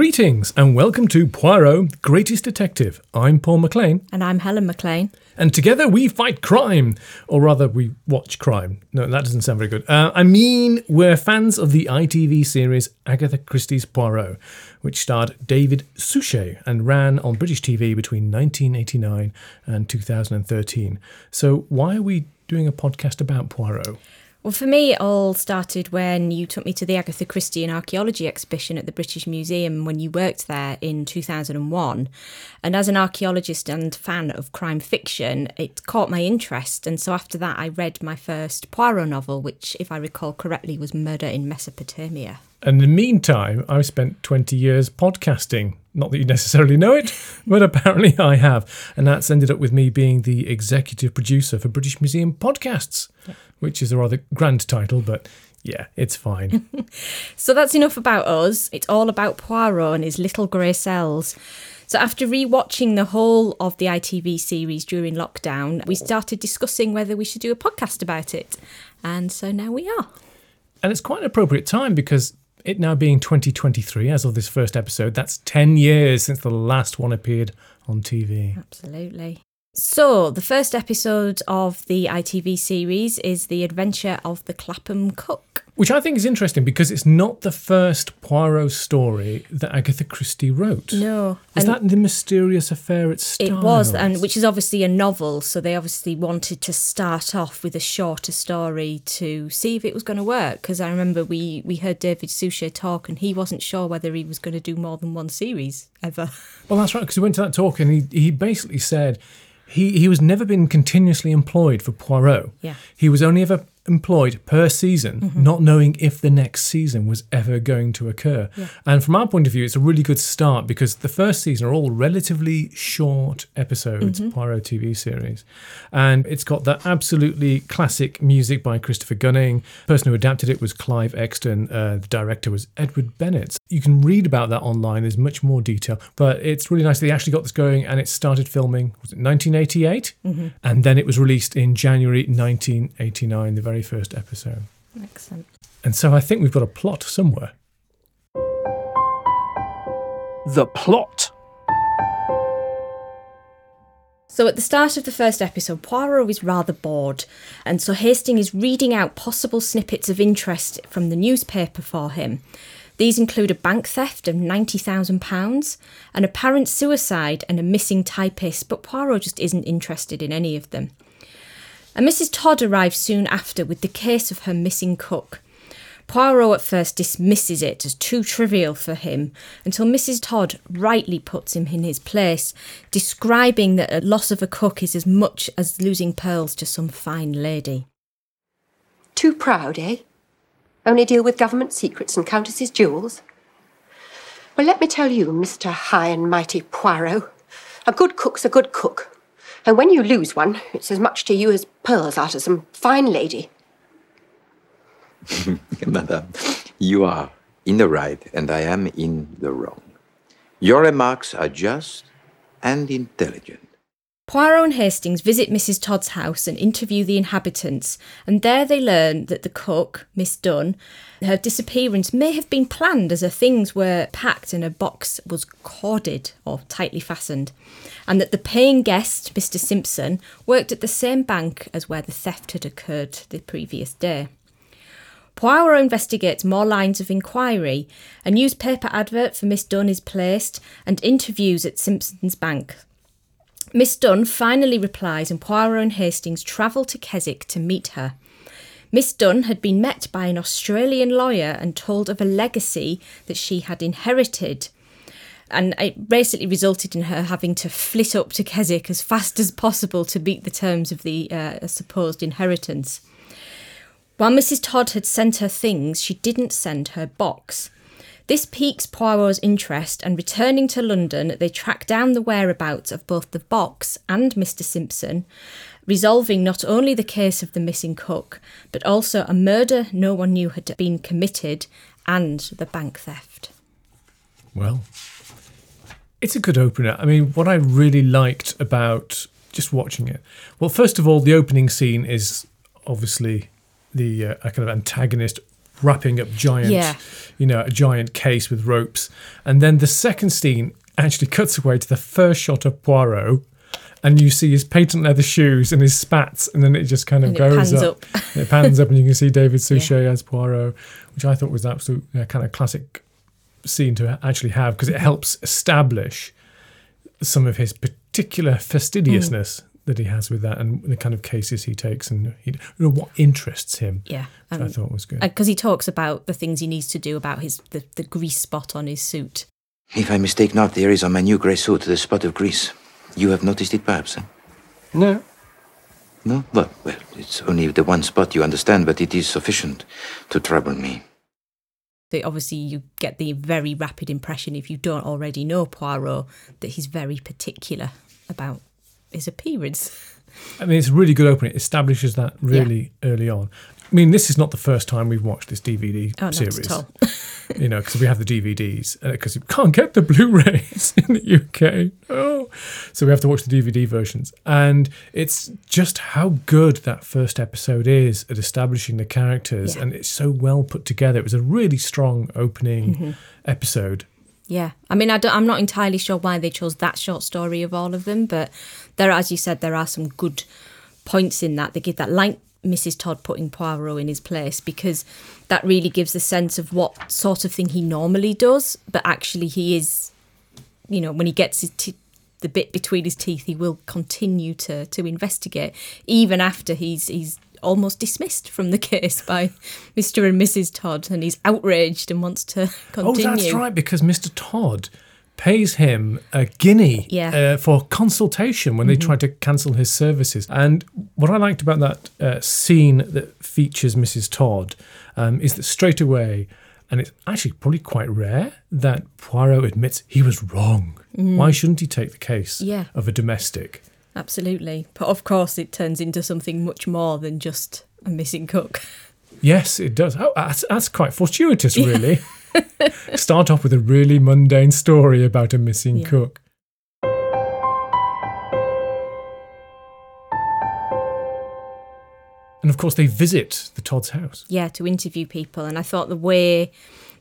Greetings and welcome to Poirot, Greatest Detective. I'm Paul McLean. And I'm Helen McLean. And together we fight crime. Or rather, we watch crime. No, that doesn't sound very good. We're fans of the ITV series Agatha Christie's Poirot, which starred David Suchet and ran on British TV between 1989 and 2013. So why are we doing a podcast about Poirot? Well, for me, it all started when you took me to the Agatha Christie and Archaeology exhibition at the British Museum when you worked there in 2001. And as an archaeologist and fan of crime fiction, it caught my interest. And so after that, I read my first Poirot novel, which, if I recall correctly, was Murder in Mesopotamia. And in the meantime, I've spent 20 years podcasting. Not that you necessarily know it, but apparently I have. And that's ended up with me being the executive producer for British Museum Podcasts, which is a rather grand title, but yeah, it's fine. So that's enough about us. It's all about Poirot and his little grey cells. So after rewatching the whole of the ITV series during lockdown, we started discussing whether we should do a podcast about it. And so now we are. And it's quite an appropriate time because it now being 2023, as of this first episode, that's 10 years since the last one appeared on TV. Absolutely. So, the first episode of the ITV series is The Adventure of the Clapham Cook. Which I think is interesting because it's not the first Poirot story that Agatha Christie wrote. No. Is that The Mysterious Affair at Styles? It was, and which is obviously a novel, so they obviously wanted to start off with a shorter story to see if it was going to work. Because I remember we heard David Suchet talk and he wasn't sure whether he was going to do more than one series ever. Well, that's right, because we went to that talk and he basically said he was never been continuously employed for Poirot. Yeah. He was only ever employed per season, not knowing if the next season was ever going to occur. Yeah. And from our point of view, it's a really good start because the first season are all relatively short episodes, Poirot TV series. And it's got that absolutely classic music by Christopher Gunning. The person who adapted it was Clive Exton. The director was Edward Bennett. You can read about that online. There's much more detail. But it's really nice that they actually got this going and it started filming, was it 1988? Mm-hmm. And then it was released in January 1989, the very first episode. Excellent. And so I think we've got a plot somewhere. The plot. So at the start of the first episode, Poirot is rather bored, and so Hastings is reading out possible snippets of interest from the newspaper for him. These include a bank theft of £90,000, an apparent suicide and a missing typist, but Poirot just isn't interested in any of them. And Mrs Todd arrives soon after with the case of her missing cook. Poirot at first dismisses it as too trivial for him, until Mrs Todd rightly puts him in his place, describing that a loss of a cook is as much as losing pearls to some fine lady. Too proud, eh? Only deal with government secrets and countesses' jewels? Well, let me tell you, Mr High and Mighty Poirot, a good cook's a good cook. And when you lose one, it's as much to you as pearls are to some fine lady. Madame, you are in the right and I am in the wrong. Your remarks are just and intelligent. Poirot and Hastings visit Mrs Todd's house and interview the inhabitants, and there they learn that the cook, Miss Dunn, her disappearance may have been planned as her things were packed and her box was corded or tightly fastened, and that the paying guest, Mr Simpson, worked at the same bank as where the theft had occurred the previous day. Poirot investigates more lines of inquiry. A newspaper advert for Miss Dunn is placed and interviews at Simpson's bank. Miss Dunn finally replies and Poirot and Hastings travel to Keswick to meet her. Miss Dunn had been met by an Australian lawyer and told of a legacy that she had inherited, and it basically resulted in her having to flit up to Keswick as fast as possible to meet the terms of the supposed inheritance. While Mrs Todd had sent her things, she didn't send her box. This piques Poirot's interest, and returning to London, they track down the whereabouts of both the box and Mr Simpson, resolving not only the case of the missing cook, but also a murder no one knew had been committed and the bank theft. Well, it's a good opener. I mean, what I really liked about just watching it, well, first of all, the opening scene is obviously the kind of antagonist wrapping up giant, you know, a giant case with ropes. And then the second scene actually cuts away to the first shot of Poirot, and you see his patent leather shoes and his spats, and then it just kind of goes up. And it pans up, and you can see David Suchet as Poirot, which I thought was an absolute kind of classic scene to actually have, because it helps establish some of his particular fastidiousness that he has with that, and the kind of cases he takes, and what interests him. Yeah, which I thought was good, because he talks about the things he needs to do about his the grease spot on his suit. If I mistake not, there is on my new grey suit the spot of grease. You have noticed it, perhaps? Huh? No. No? Well, it's only the one spot, you understand, but it is sufficient to trouble me. So obviously you get the very rapid impression, if you don't already know Poirot, that he's very particular about his appearance. I mean, it's a really good opening. It establishes that really early on. I mean, this is not the first time we've watched this DVD series. Not at all. You know, because we have the DVDs, because you can't get the Blu-rays in the UK. Oh. So we have to watch the DVD versions. And it's just how good that first episode is at establishing the characters. Yeah. And it's so well put together. It was a really strong opening episode. Yeah. I mean, I'm not entirely sure why they chose that short story of all of them, but there, as you said, there are some good points in that. They give that, like Mrs. Todd putting Poirot in his place, because that really gives a sense of what sort of thing he normally does, but actually he is, you know, when he gets his the bit between his teeth, he will continue to investigate, even after he's almost dismissed from the case by Mr. and Mrs. Todd, and he's outraged and wants to continue. Oh, that's right, because Mr. Todd pays him a guinea for consultation when they tried to cancel his services. And what I liked about that scene that features Mrs. Todd is that straight away, and it's actually probably quite rare, that Poirot admits he was wrong. Why shouldn't he take the case of a domestic? Absolutely. But of course it turns into something much more than just a missing cook. Yes, it does. Oh, that's quite fortuitous, really. Start off with a really mundane story about a missing cook. And of course they visit the Todd's house. Yeah, to interview people. And I thought the way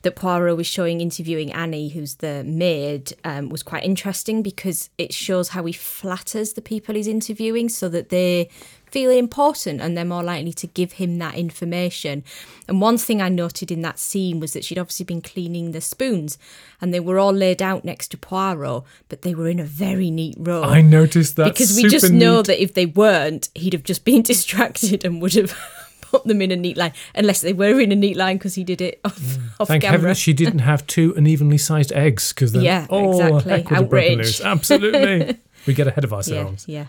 that Poirot was interviewing Annie, who's the maid, was quite interesting, because it shows how he flatters the people he's interviewing so that they feel important and they're more likely to give him that information. And one thing I noted in that scene was that she'd obviously been cleaning the spoons, and they were all laid out next to Poirot, but they were in a very neat row. I noticed that, because we just know that if they weren't, he'd have just been distracted and would have put them in a neat line, unless they were in a neat line because he did it off camera. Thank heaven she didn't have two unevenly sized eggs, because then heck would have broken loose. Absolutely. We get ahead of ourselves. Yeah.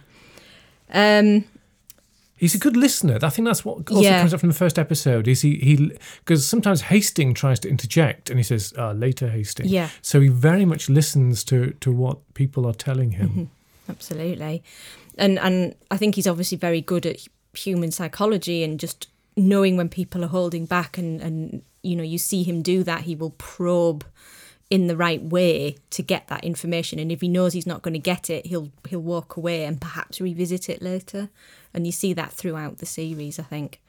He's a good listener. I think that's what also comes up from the first episode. Is he because sometimes Hastings tries to interject and he says, later Hastings. Yeah. So he very much listens to what people are telling him. Absolutely. And I think he's obviously very good at human psychology and just knowing when people are holding back, and you know, you see him do that. He will probe in the right way to get that information, and if he knows he's not going to get it, he'll walk away and perhaps revisit it later. And you see that throughout the series, I think.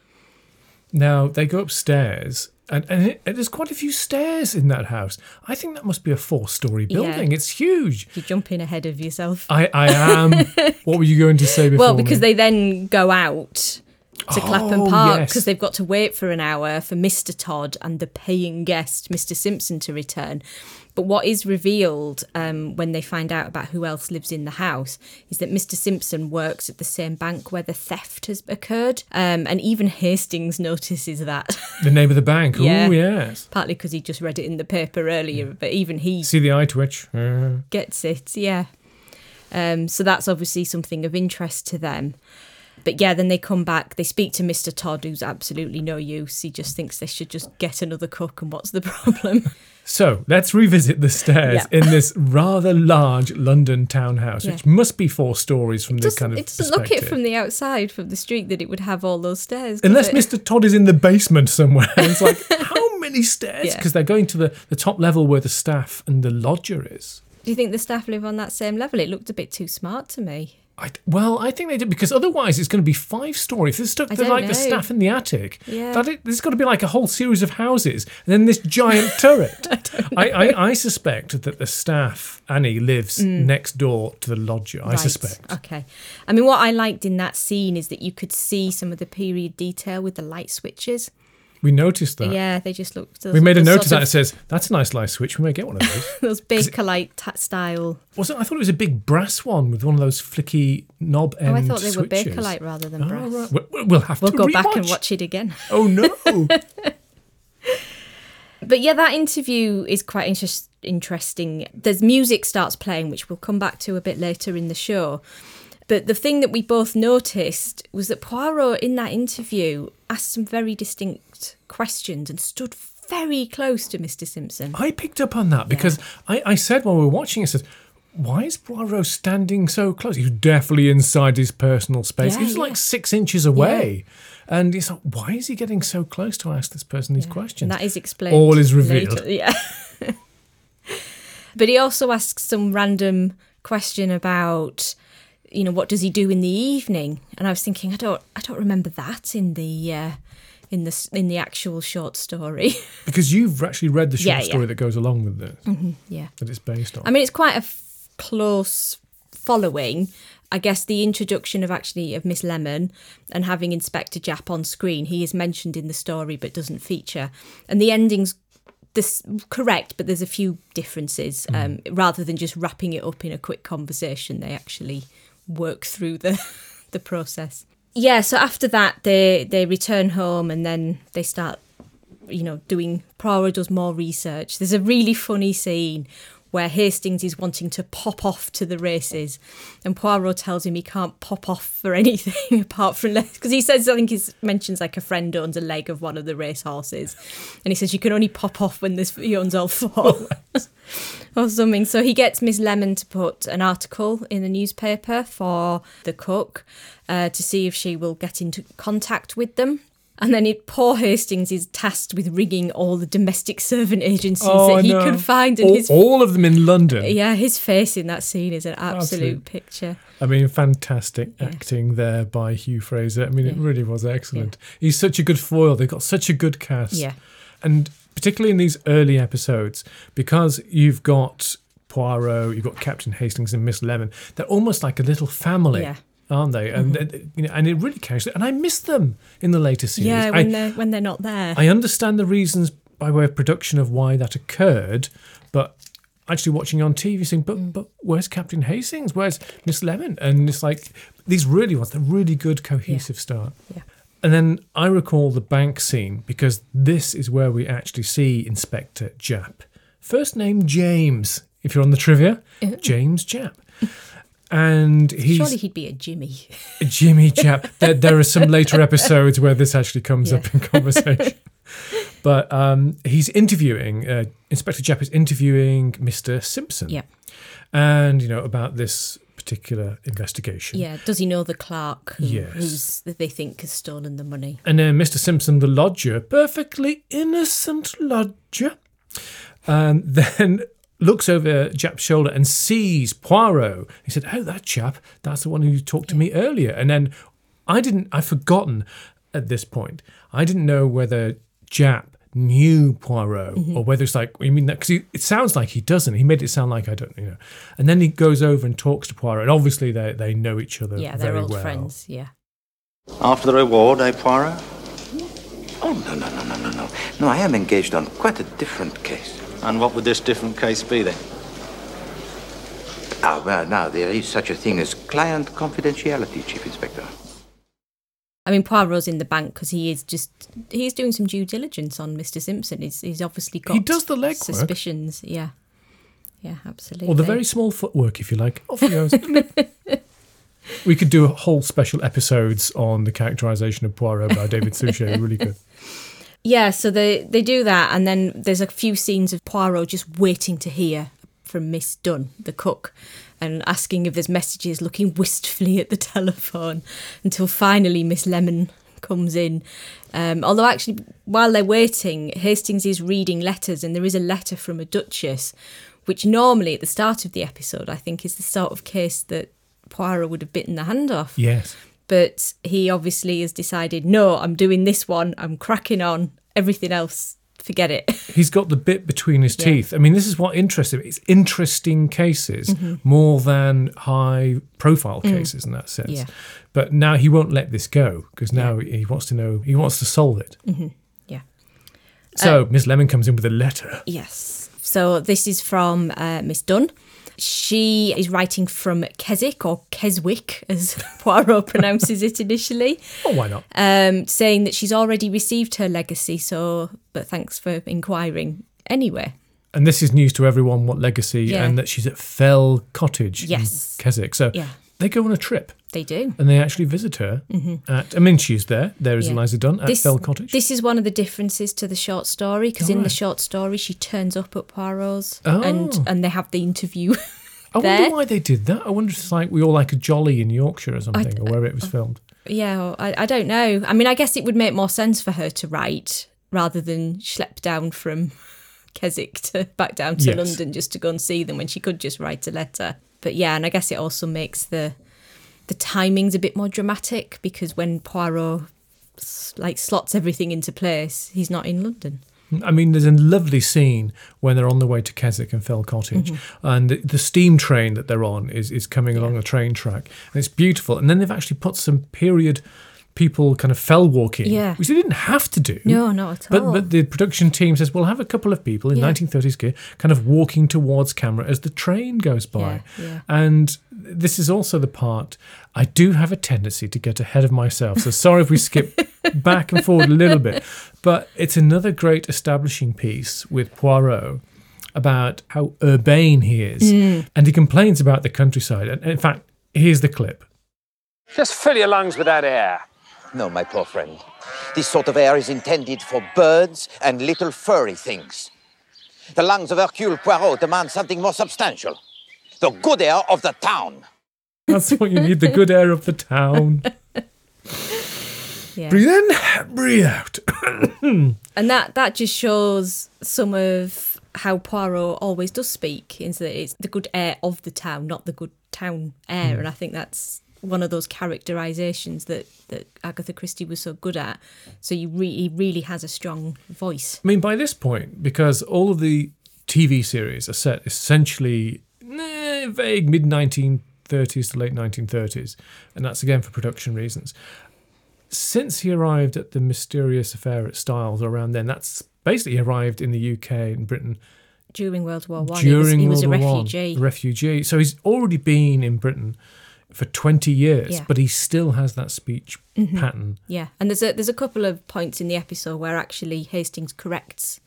Now they go upstairs, and there's quite a few stairs in that house. I think that must be a 4-story building. Yeah. It's huge. You're jumping ahead of yourself. I am. What were you going to say before? Well, because they then go out to Clapham Park, because they've got to wait for an hour for Mr. Todd and the paying guest, Mr. Simpson, to return. But what is revealed when they find out about who else lives in the house is that Mr. Simpson works at the same bank where the theft has occurred. And even Hastings notices that. The name of the bank. Yeah. Oh, yes. Partly because he just read it in the paper earlier, but even he... See the eye twitch. Gets it, yeah. So that's obviously something of interest to them. But yeah, then they come back, they speak to Mr. Todd, who's absolutely no use. He just thinks they should just get another cook, and what's the problem? So let's revisit the stairs in this rather large London townhouse, which must be 4 stories from this kind of perspective. It doesn't look it from the outside, from the street, that it would have all those stairs. Unless Mr. Todd is in the basement somewhere. It's like, how many stairs? Because they're going to the top level where the staff and the lodger is. Do you think the staff live on that same level? It looked a bit too smart to me. I think they did, because otherwise it's going to be five stories. If there's stuff like the staff in the attic, there's got to be like a whole series of houses, and then this giant turret. I suspect that the staff, Annie, lives next door to the lodger, right. I suspect. Okay. I mean, what I liked in that scene is that you could see some of the period detail with the light switches. We noticed that. Yeah, they just looked... We made a note of that. It says, that's a nice light switch. We may get one of those. Those Bakelite style. Was it? I thought it was a big brass one with one of those flicky knob end switches. Oh, I thought they switches. Were Bakelite rather than brass. Right. We'll have to go back and watch it again. Oh, no. But yeah, that interview is quite interesting. There's music starts playing, which we'll come back to a bit later in the show. But the thing that we both noticed was that Poirot, in that interview, asked some very distinct questions and stood very close to Mr. Simpson. I picked up on that because I said while we were watching, I said, why is Poirot standing so close? He was definitely inside his personal space. He was like 6 inches away. Yeah. And it's like, why is he getting so close to ask this person these questions? And that is explained. All is revealed. Later. Yeah. But he also asks some random question about... You know, what does he do in the evening? And I was thinking, I don't remember that in the actual short story. Because you've actually read the short story that goes along with this, that it's based on. I mean, it's quite a close following. I guess the introduction of Miss Lemon and having Inspector Japp on screen, he is mentioned in the story but doesn't feature, and the ending's correct, but there's a few differences. Rather than just wrapping it up in a quick conversation, they actually work through the process. Yeah, so after that they return home and then they start, Poirot does more research. There's a really funny scene where Hastings is wanting to pop off to the races and Poirot tells him he can't pop off for anything apart from... Because he says, I think he mentions like a friend owns a leg of one of the race horses and he says you can only pop off when he owns all four or something. So he gets Miss Lemon to put an article in the newspaper for the cook to see if she will get into contact with them. And then poor Hastings is tasked with ringing all the domestic servant agencies could find. And all of them in London. Yeah, his face in that scene is an absolute picture. I mean, fantastic acting there by Hugh Fraser. I mean, it really was excellent. Yeah. He's such a good foil. They've got such a good cast. Yeah. And particularly in these early episodes, because you've got Poirot, you've got Captain Hastings and Miss Lemon, they're almost like a little family. Yeah. Aren't they? And and it really carries it. And I miss them in the later series. Yeah, when they're not there. I understand the reasons by way of production of why that occurred, but actually watching on TV, saying, but where's Captain Hastings? Where's Miss Lemon? And it's like these they're really good cohesive start. Yeah. And then I recall the bank scene because this is where we actually see Inspector Japp. First name James, if you're on the trivia, James Japp. And surely he'd be a Jimmy chap. There are some later episodes where this actually comes up in conversation. But he's interviewing, Inspector Japp is interviewing Mr. Simpson. Yeah. And, about this particular investigation. Yeah, does he know the clerk who they think has stolen the money? And then Mr. Simpson, the lodger, perfectly innocent lodger. And then... looks over Japp's shoulder and sees Poirot. He said, oh, that chap, that's the one who talked to me earlier. And then I've forgotten at this point. I didn't know whether Japp knew Poirot or whether it's like, you mean that? Because it sounds like he doesn't. He made it sound like I don't, And then he goes over and talks to Poirot. And obviously they know each other very well. Yeah, they're old friends, After the reward, Poirot? Oh, no. No, I am engaged on quite a different case. And what would this different case be then? Ah, well, now, there is such a thing as client confidentiality, Chief Inspector. I mean, Poirot's in the bank because he's doing some due diligence on Mr. Simpson. He's obviously got suspicions. Yeah. Yeah, absolutely. Or the very small footwork, if you like. Off he goes. We could do a whole special episodes on the characterisation of Poirot by David Suchet. Really good. Yeah, so they do that, and then there's a few scenes of Poirot just waiting to hear from Miss Dunn, the cook, and asking if there's messages, looking wistfully at the telephone, until finally Miss Lemon comes in. Although actually, while they're waiting, Hastings is reading letters, and there is a letter from a duchess which normally at the start of the episode, I think, is the sort of case that Poirot would have bitten the hand off. Yes. But he obviously has decided, no, I'm doing this one, I'm cracking on, everything else, forget it. He's got the bit between his teeth. I mean, this is what interests him. It's interesting cases more than high-profile cases in that sense. Yeah. But now he won't let this go because now he wants to know, he wants to solve it. Mm-hmm. Yeah. So Miss Lemon comes in with a letter. Yes. So this is from Miss Dunn. She is writing from Keswick, or Keswick, as Poirot pronounces it initially. Oh, why not? Saying that she's already received her legacy, so, but thanks for inquiring anyway. And this is news to everyone, what legacy, and that she's at Fell Cottage in Keswick. So they go on a trip. They do. And they actually visit her at, I mean, she's there. There is Eliza Dunn at Fell Cottage. This is one of the differences to the short story, because in the short story, she turns up at Poirot's and they have the interview there. I wonder why they did that. I wonder if it's like we all like a jolly in Yorkshire or something, or where it was filmed. Yeah, I don't know. I mean, I guess it would make more sense for her to write rather than schlep down from Keswick to back down to London just to go and see them when she could just write a letter. But yeah, and I guess it also makes the timing's a bit more dramatic because when Poirot like slots everything into place, he's not in London. I mean, there's a lovely scene when they're on the way to Keswick and Fell Cottage, and the steam train that they're on is coming along the train track, and it's beautiful. And then they've actually put some period people kind of fell walking, which they didn't have to do. No, not at all. But the production team says, we'll have a couple of people in 1930s gear kind of walking towards camera as the train goes by. Yeah. And this is also the part, I do have a tendency to get ahead of myself, so sorry if we skip back and forward a little bit. But it's another great establishing piece with Poirot about how urbane he is. And he complains about the countryside. And in fact, here's the clip. Just fill your lungs with that air. No, my poor friend. This sort of air is intended for birds and little furry things. The lungs of Hercule Poirot demand something more substantial. The good air of the town. That's what you need, the good air of the town. Yeah. Breathe in, breathe out. And that just shows some of how Poirot always does speak, is that it's the good air of the town, not the good town air. And I think that's one of those characterisations that Agatha Christie was so good at. So he really has a strong voice. I mean, by this point, because all of the TV series are set essentially vague mid-1930s to late 1930s, and that's again for production reasons. Since he arrived at The Mysterious Affair at Styles around then, that's basically arrived in the UK and Britain during World War One. He was a refugee. So he's already been in Britain for 20 years, but he still has that speech pattern. Yeah, and there's a couple of points in the episode where actually Hastings corrects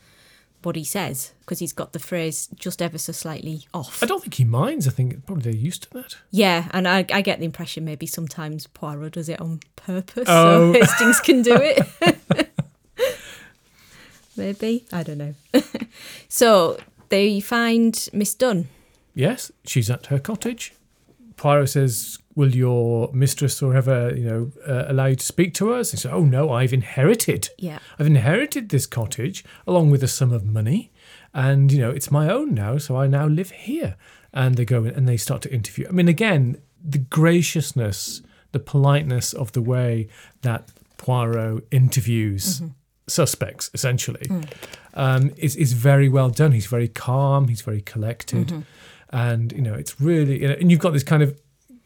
what he says because he's got the phrase just ever so slightly off. I don't think he minds. I think probably they're used to that. Yeah, and I get the impression maybe sometimes Poirot does it on purpose so Hastings can do it. Maybe, I don't know. So they find Miss Dunn. Yes, she's at her cottage. Poirot says, will your mistress or whoever, allow you to speak to us? He says, oh, no, I've inherited. Yeah. I've inherited this cottage along with a sum of money. And, it's my own now, so I now live here. And they go and they start to interview. I mean, again, the graciousness, the politeness of the way that Poirot interviews suspects, essentially, is very well done. He's very calm. He's very collected. And, it's really... and you've got this kind of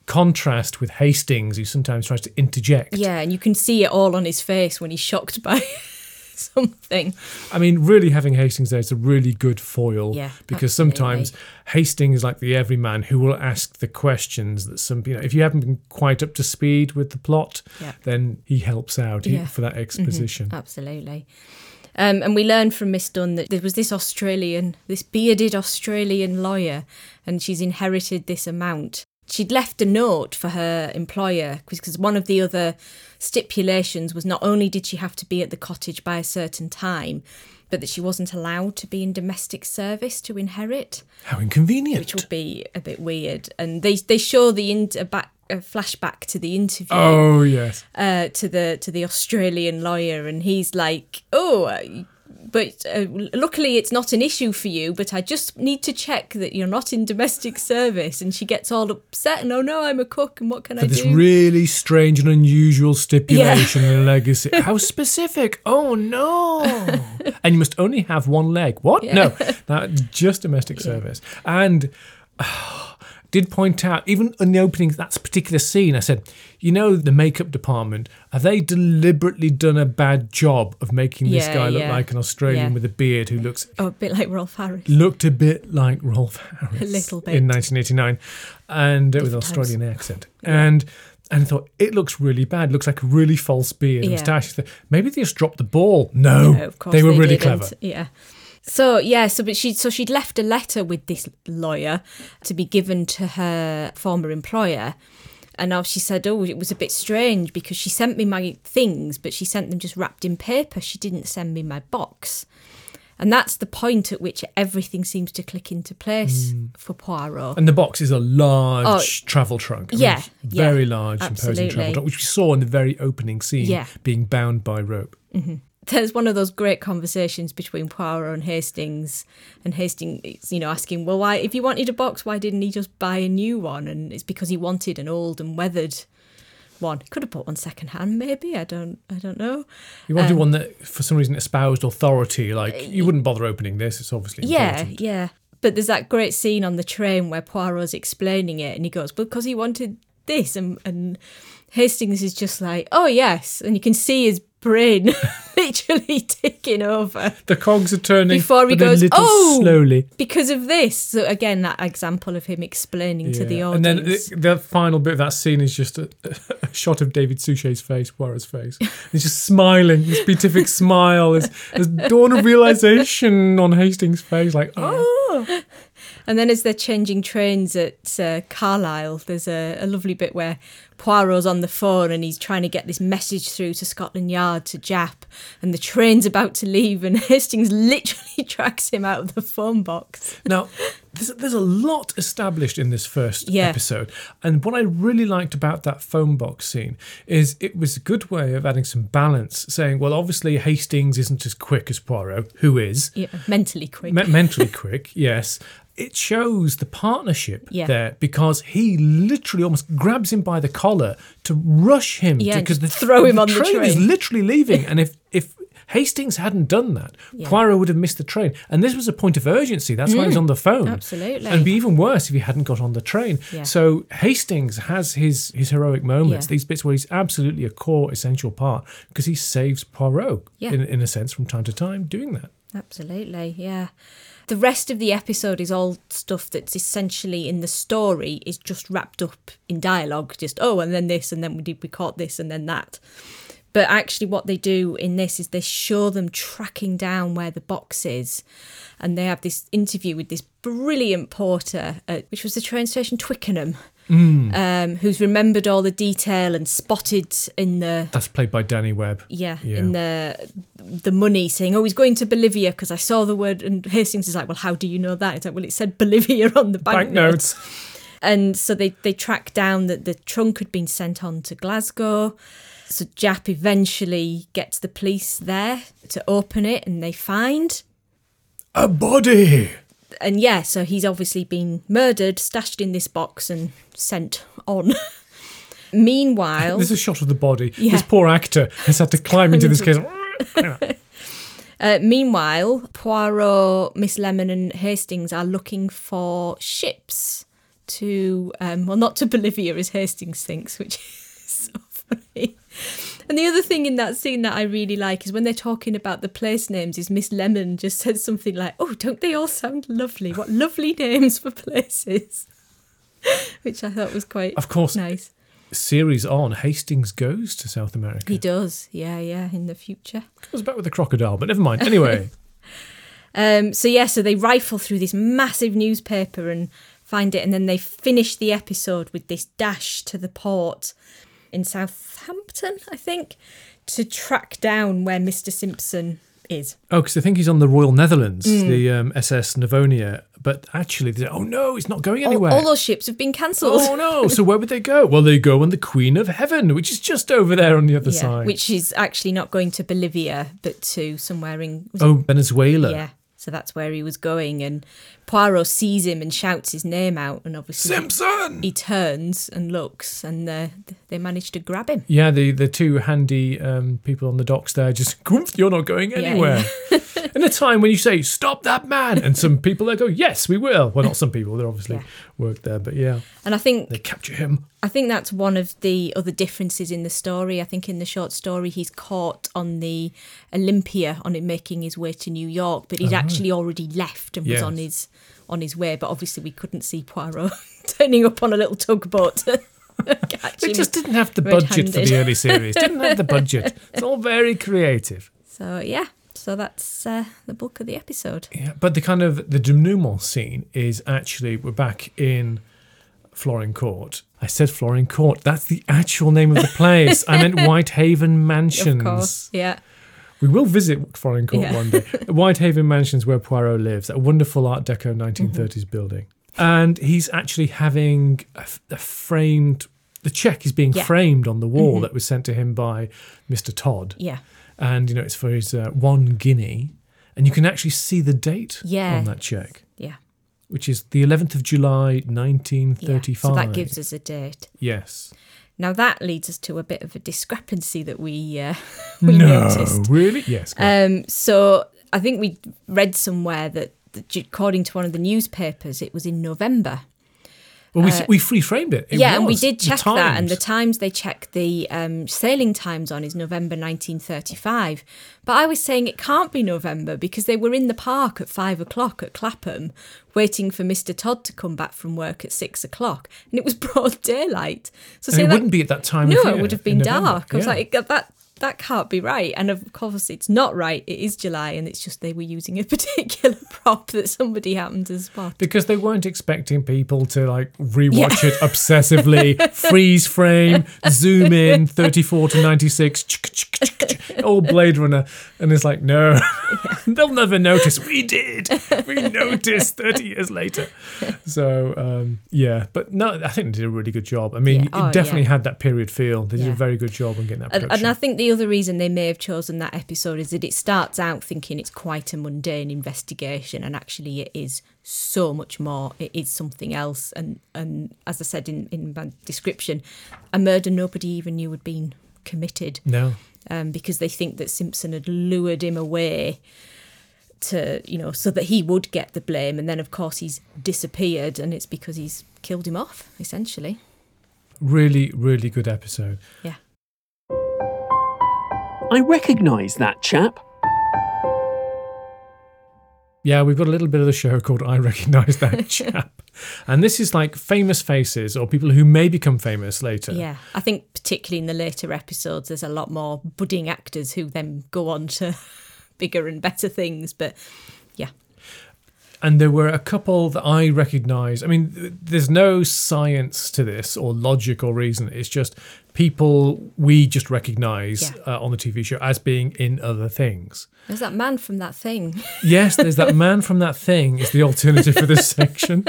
contrast with Hastings, who sometimes tries to interject. Yeah, and you can see it all on his face when he's shocked by something. I mean, really having Hastings there is a really good foil. Yeah, because absolutely. Sometimes Hastings is like the everyman who will ask the questions that some... if you haven't been quite up to speed with the plot, then he helps out for that exposition. Absolutely. And we learned from Miss Dunn that there was this bearded Australian lawyer, and she's inherited this amount. She'd left a note for her employer because one of the other stipulations was not only did she have to be at the cottage by a certain time, but that she wasn't allowed to be in domestic service to inherit. How inconvenient. Which would be a bit weird. And they show a flashback to the interview. Oh, yes. To the Australian lawyer, and he's like, oh, But luckily it's not an issue for you, but I just need to check that you're not in domestic service. And she gets all upset and, oh no, I'm a cook and what can I do? This really strange and unusual stipulation in a legacy. How specific? Oh no. And you must only have one leg. What? Yeah. No, that's just domestic service. And... did point out, even in the opening, that particular scene, I said, you know, the makeup department, have they deliberately done a bad job of making this guy look like an Australian with a beard who looks... Oh, a bit like Rolf Harris. Looked a bit like Rolf Harris. A little bit. In 1989, and with an Australian accent. Yeah. And I thought, it looks really bad. It looks like a really false beard and moustache. Maybe they just dropped the ball. No, of course they were really didn't. Clever. Yeah. So she'd left a letter with this lawyer to be given to her former employer. And now she said, oh, it was a bit strange because she sent me my things, but she sent them just wrapped in paper. She didn't send me my box. And that's the point at which everything seems to click into place for Poirot. And the box is a large travel trunk. Very large, imposing travel trunk, which we saw in the very opening scene being bound by rope. Mm-hmm. There's one of those great conversations between Poirot and Hastings, you know, asking, well, why, if he wanted a box, why didn't he just buy a new one? And it's because he wanted an old and weathered one. He could have bought one second hand, maybe. I don't know. He wanted one that, for some reason, espoused authority. Like, you wouldn't bother opening this. It's obviously important. Yeah. But there's that great scene on the train where Poirot's explaining it, and he goes, because he wanted this, and Hastings is just like, oh yes, and you can see his brain literally ticking over. The cogs are turning before he goes, oh, slowly because of this. So again, that example of him explaining to the audience. And then the final bit of that scene is just a shot of David Suchet's face, Poirot's face. He's just smiling, this beatific smile, this dawn of realisation on Hastings' face, like, oh. And then as they're changing trains at Carlisle, there's a lovely bit where Poirot's on the phone and he's trying to get this message through to Scotland Yard, to Jap, and the train's about to leave and Hastings literally drags him out of the phone box. Now, there's a lot established in this first episode. And what I really liked about that phone box scene is it was a good way of adding some balance, saying, well, obviously Hastings isn't as quick as Poirot, who is. Yeah, mentally quick. Mentally quick, yes. It shows the partnership there because he literally almost grabs him by the collar to rush him because throw him on the train. The train is literally leaving, and if Hastings hadn't done that, Poirot would have missed the train. And this was a point of urgency. That's why he's on the phone. Absolutely. And it'd be even worse if he hadn't got on the train. Yeah. So Hastings has his heroic moments, these bits where he's absolutely a core, essential part, because he saves Poirot, in a sense, from time to time, doing that. Absolutely, yeah. The rest of the episode is all stuff that's essentially in the story, is just wrapped up in dialogue, just, oh, and then this, and then we caught this, and then that. But actually what they do in this is they show them tracking down where the box is, and they have this interview with this brilliant porter, which was the train station Twickenham, who's remembered all the detail and spotted in the... That's played by Danny Webb. Yeah. In the money, saying, oh, he's going to Bolivia because I saw the word. And Hastings is like, well, how do you know that? It's like, well, it said Bolivia on the banknotes. And so they tracked down that the trunk had been sent on to Glasgow. So Jap eventually gets the police there to open it, and they find... a body! And so he's obviously been murdered, stashed in this box and sent on. Meanwhile... There's a shot of the body. Yeah. This poor actor has had to climb into this case. Meanwhile, Poirot, Miss Lemon and Hastings are looking for ships to... not to Bolivia, as Hastings thinks, which is so funny. And the other thing in that scene that I really like is when they're talking about the place names is Miss Lemon just says something like, oh, don't they all sound lovely? What lovely names for places. Which I thought was quite nice. Of course, series on, Hastings goes to South America. He does, in the future. Comes back with a crocodile, but never mind. Anyway. So they rifle through this massive newspaper and find it, and then they finish the episode with this dash to the port in Southampton, I think, to track down where Mr. Simpson is. Oh, because I think he's on the Royal Netherlands, the SS Livonia, But actually, they said, oh, no, it's not going anywhere. All those ships have been cancelled. Oh, no. So where would they go? Well, they go on the Queen of Heaven, which is just over there on the other side. Which is actually not going to Bolivia, but to somewhere in... Venezuela. Yeah. So that's where he was going. And Poirot sees him and shouts his name out. And obviously... Simpson! He turns and looks, and they manage to grab him. Yeah, the two handy people on the docks there just, you're not going anywhere. Yeah. In a time when you say, stop that man, and some people there go, yes, we will. Well, not some people, they obviously worked there, but yeah. And I think... They capture him. I think that's one of the other differences in the story. I think in the short story, he's caught on the Olympia, on him making his way to New York, but he'd actually already left and was on his way. But obviously we couldn't see Poirot turning up on a little tugboat. They just didn't have the budget for the early series. Didn't have the budget. It's all very creative. So, yeah. So that's the bulk of the episode. Yeah, but the denouement scene is actually, we're back in Florin Court. I said Florin Court. That's the actual name of the place. I meant Whitehaven Mansions. Of course, yeah. We will visit Florin Court one day. Whitehaven Mansions, where Poirot lives, a wonderful Art Deco 1930s building. And he's actually having a framed... The cheque is being framed on the wall that was sent to him by Mr. Todd. Yeah. And, you know, it's for his 1 guinea. And you can actually see the date on that cheque. Yeah. Which is the 11th of July, 1935. Yeah. So that gives us a date. Yes. Now, that leads us to a bit of a discrepancy that we noticed. Really? Yes. So I think we read somewhere that according to one of the newspapers, it was in November. Well, we free-framed it. And we did check that. And the times they checked the sailing times on is November 1935. But I was saying it can't be November because they were in the park at 5 o'clock at Clapham waiting for Mr. Todd to come back from work at 6 o'clock. And it was broad daylight. So it wouldn't be at that time of year. No, it would have been dark. I was like, that can't be right. And of course, it's not right. It is July, and it's just they were using a particular prop that somebody happened to spot. Because they weren't expecting people to rewatch it obsessively, freeze frame, zoom in, 34 to 96, all Blade Runner. And it's like, no, they'll never notice. We did. We noticed 30 years later. So, But no, I think they did a really good job. I mean, it definitely had that period feel. They did a very good job on getting that production. And I think the other reason they may have chosen that episode is that it starts out thinking it's quite a mundane investigation, and actually it is so much more. It is something else, and as I said in my description, a murder nobody even knew had been committed. No, because they think that Simpson had lured him away to so that he would get the blame, and then of course he's disappeared, and it's because he's killed him off essentially. Really, really good episode. Yeah. I recognise that chap. Yeah, we've got a little bit of the show called I Recognise That Chap. And this is famous faces or people who may become famous later. Yeah, I think particularly in the later episodes, there's a lot more budding actors who then go on to bigger and better things. But yeah. And there were a couple that I recognise. I mean, there's no science to this or logic or reason. It's just people we just recognise on the TV show as being in other things. There's that man from that thing. Yes, there's that man from that thing is the alternative for this section.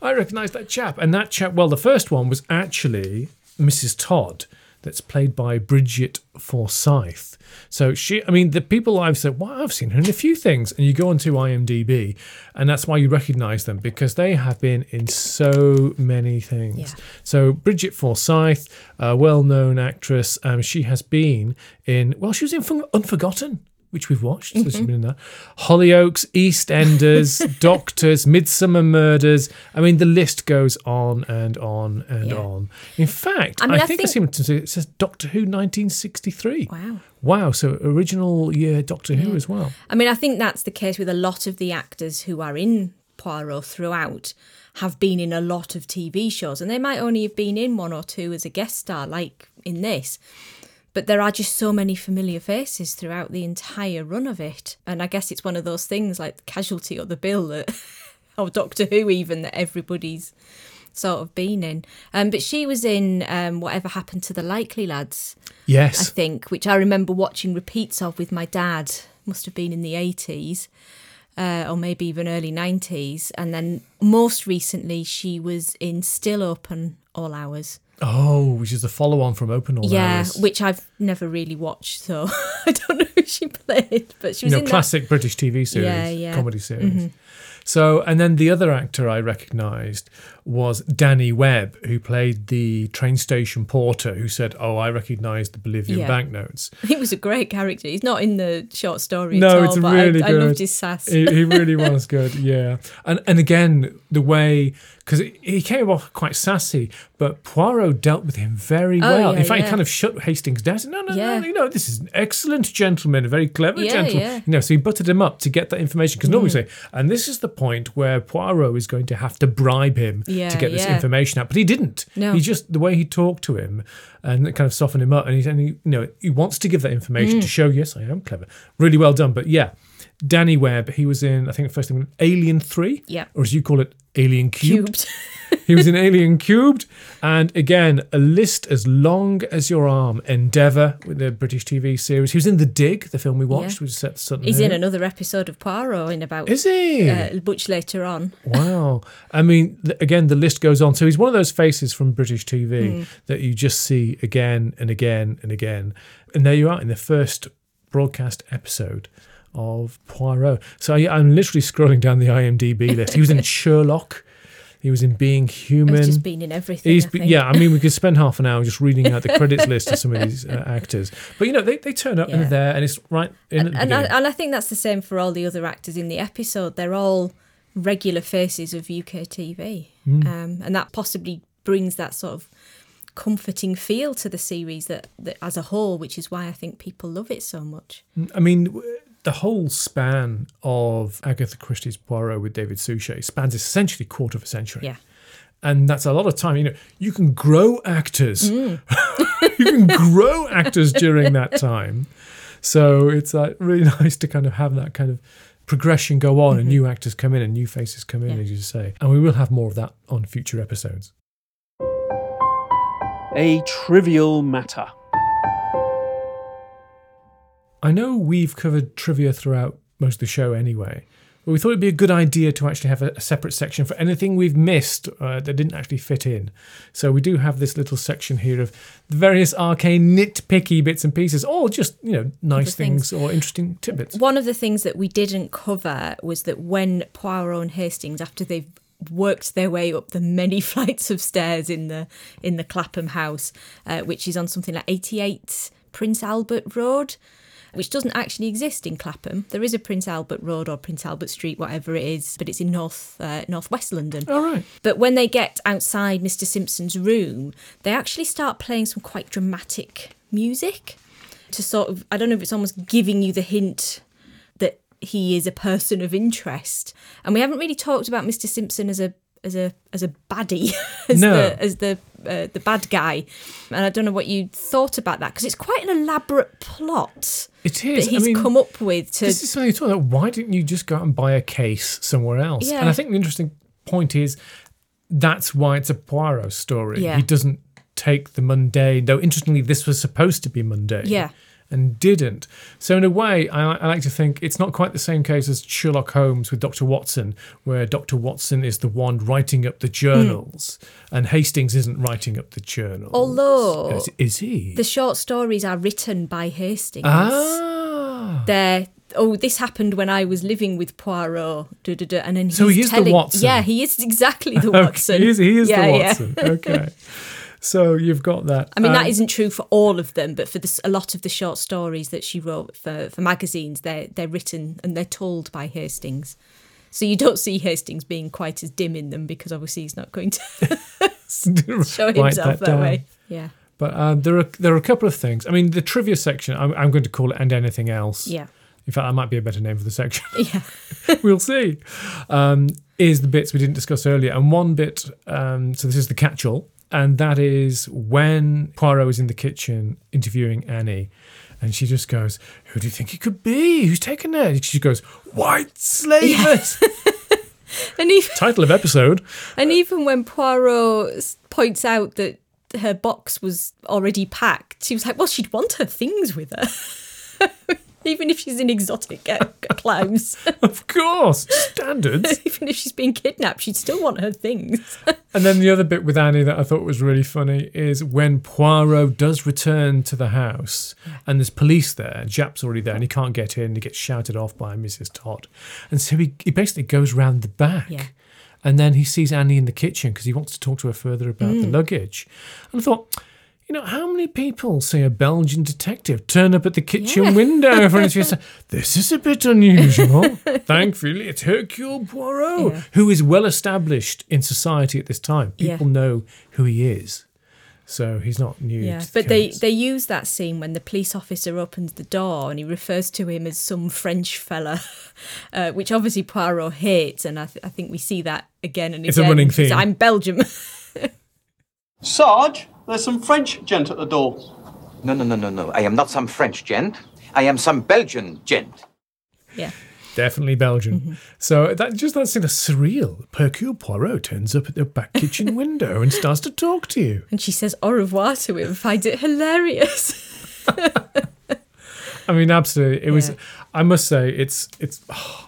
I recognise that chap. And that chap, well, the first one was actually Mrs. Todd. That's played by Bridget Forsyth. So the people I've said, well, I've seen her in a few things. And you go onto IMDb, and that's why you recognise them, because they have been in so many things. Yeah. So Bridget Forsyth, a well-known actress, she has been in, she was in Unforgotten, which we've watched, so she's been in that. Hollyoaks, EastEnders, Doctors, Midsomer Murders. I mean, the list goes on and on and on. In fact, it says Doctor Who 1963. Wow. Wow, so original year Doctor Who as well. I mean, I think that's the case with a lot of the actors who are in Poirot throughout have been in a lot of TV shows, and they might only have been in one or two as a guest star, like in this. But there are just so many familiar faces throughout the entire run of it. And I guess it's one of those things like Casualty or The Bill or Doctor Who even that everybody's sort of been in. But she was in Whatever Happened to the Likely Lads, yes, I think, which I remember watching repeats of with my dad. Must have been in the 80s. or maybe even early 90s. And then most recently, she was in Still Open All Hours. Oh, which is the follow-on from Open All Hours. Yeah, which I've never really watched, so I don't know who she played, but she was in classic that British TV series, comedy series. Mm-hmm. So, and then the other actor I recognised was Danny Webb, who played the train station porter who said, "Oh, I recognise the Bolivian banknotes." He was a great character. He's not in the short story at all, it's but really I loved his sass. He really was good, yeah. And again, the way, because he came off quite sassy, but Poirot dealt with him very well. Yeah, in fact, he kind of shut Hastings down. Said, no, you know, this is an excellent gentleman, a very clever gentleman. Yeah. You know, so he buttered him up to get that information, because normally say, and this is the point where Poirot is going to have to bribe him to get this information out, but he didn't. No. He just, the way he talked to him and kind of softened him up, and he wants to give that information to show, yes, I am clever. Really well done, but yeah. Danny Webb, he was in, I think the first thing, Alien 3, or as you call it, Alien Cubed. He was in Alien Cubed, and again, a list as long as your arm, Endeavour, with the British TV series. He was in The Dig, the film we watched, which is set to Sutton He's in another episode of Poirot in about... Is he? Much later on. Wow. I mean, again, the list goes on. So he's one of those faces from British TV that you just see again and again and again. And there you are in the first broadcast episode of Poirot. So I'm literally scrolling down the IMDb list. He was in Sherlock. He was in Being Human. He's just been in everything. We could spend half an hour just reading out the credits list of some of these actors. But, they turn up and they're there, and it's right in at the beginning. And I think that's the same for all the other actors in the episode. They're all regular faces of UK TV. And that possibly brings that sort of comforting feel to the series that as a whole, which is why I think people love it so much. I mean... The whole span of Agatha Christie's Poirot with David Suchet spans essentially a quarter of a century. Yeah. And that's a lot of time. You can grow actors. You can grow actors during that time. So it's like really nice to kind of have that kind of progression go on and new actors come in and new faces come in, as you say. And we will have more of that on future episodes. A Trivial Matter. I know we've covered trivia throughout most of the show anyway, but we thought it'd be a good idea to actually have a separate section for anything we've missed that didn't actually fit in. So we do have this little section here of the various arcane nitpicky bits and pieces, or just, nice things or interesting tidbits. One of the things that we didn't cover was that when Poirot and Hastings, after they've worked their way up the many flights of stairs in the Clapham house, which is on something like 88 Prince Albert Road, which doesn't actually exist in Clapham. There is a Prince Albert Road or Prince Albert Street, whatever it is, but it's in northwest London. All right. But when they get outside Mr. Simpson's room, they actually start playing some quite dramatic music to sort of, I don't know if it's almost giving you the hint that he is a person of interest. And we haven't really talked about Mr. Simpson as a baddie, the bad guy. And I don't know what you thought about that, because it's quite an elaborate plot that he's come up with. This is something you're talking about. Why didn't you just go out and buy a case somewhere else? Yeah. And I think the interesting point is that's why it's a Poirot story. Yeah. He doesn't take the mundane, though interestingly this was supposed to be mundane. Yeah. And didn't. So in a way, I like to think it's not quite the same case as Sherlock Holmes with Dr. Watson, where Dr. Watson is the one writing up the journals and Hastings isn't writing up the journals. Although... Is he? The short stories are written by Hastings. Ah! They're... Oh, this happened when I was living with Poirot. And then so he is the Watson. Yeah, he is exactly the Watson. Okay, he is the Watson. Yeah. Okay. So you've got that. I mean, that isn't true for all of them, but for a lot of the short stories that she wrote for magazines, they're written and they're told by Hastings. So you don't see Hastings being quite as dim in them, because obviously he's not going to show himself that way. Yeah. But there are a couple of things. I mean, the trivia section, I'm going to call it And Anything Else. Yeah. In fact, that might be a better name for the section. Yeah. We'll see. Is the bits we didn't discuss earlier. And one bit, so this is the catch-all. And that is when Poirot is in the kitchen interviewing Annie, and she just goes, "Who do you think it could be? Who's taken her?" And she goes, "White slavers." Yeah. And even, title of episode. And even when Poirot points out that her box was already packed, she was like, "Well, she'd want her things with her." Even if she's in exotic clothes. Of course. Standards. Even if she's being kidnapped, she'd still want her things. And then the other bit with Annie that I thought was really funny is when Poirot does return to the house and there's police there. Jap's already there and he can't get in. He gets shouted off by Mrs. Todd. And so he basically goes round the back. Yeah. And then he sees Annie in the kitchen because he wants to talk to her further about the luggage. And I thought, you know, how many people say a Belgian detective turn up at the kitchen window for an interview and say, this is a bit unusual. Thankfully, it's Hercule Poirot, who is well established in society at this time. People know who he is. So he's not new. Yeah, but they use that scene when the police officer opens the door and he refers to him as some French fella, which obviously Poirot hates. And I think we see that again and again. It's a running theme. I'm Belgium. Sarge, there's some French gent at the door. No. I am not some French gent. I am some Belgian gent. Yeah. Definitely Belgian. Mm-hmm. So that seems surreal. Hercule Poirot turns up at the back kitchen window and starts to talk to you. And she says au revoir to him and finds it hilarious. I mean, absolutely. It was, I must say,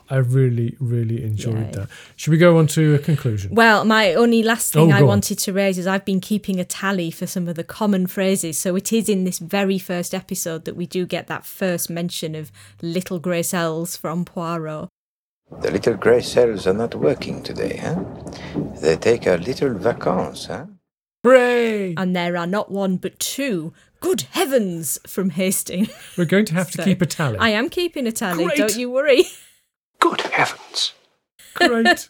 I really, really enjoyed that. Should we go on to a conclusion? Well, my only last thing I wanted to raise is I've been keeping a tally for some of the common phrases. So it is in this very first episode that we do get that first mention of little grey cells from Poirot. The little grey cells are not working today, huh? They take a little vacance, huh? Hooray! And there are not one but two. Good heavens, from Hastings. We're going to have to keep a tally. I am keeping a tally, don't you worry. Good heavens. Great.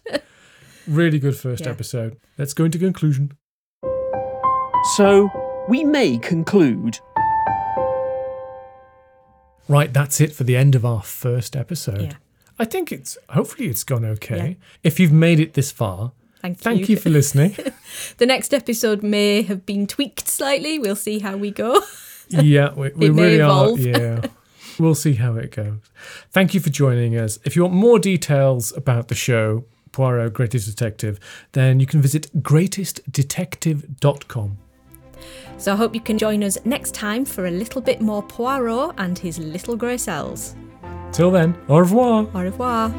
Really good first episode. Let's go into conclusion. So, we may conclude. Right, that's it for the end of our first episode. Yeah. I think hopefully it's gone okay. Yeah. If you've made it this far, Thank you for listening. The next episode may have been tweaked slightly. We'll see how we go. Yeah, we really evolve. Yeah, we'll see how it goes. Thank you for joining us. If you want more details about the show, Poirot, Greatest Detective, then you can visit greatestdetective.com. So I hope you can join us next time for a little bit more Poirot and his little grey cells. Till then, au revoir. Au revoir.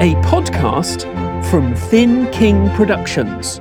A podcast from Thin King Productions.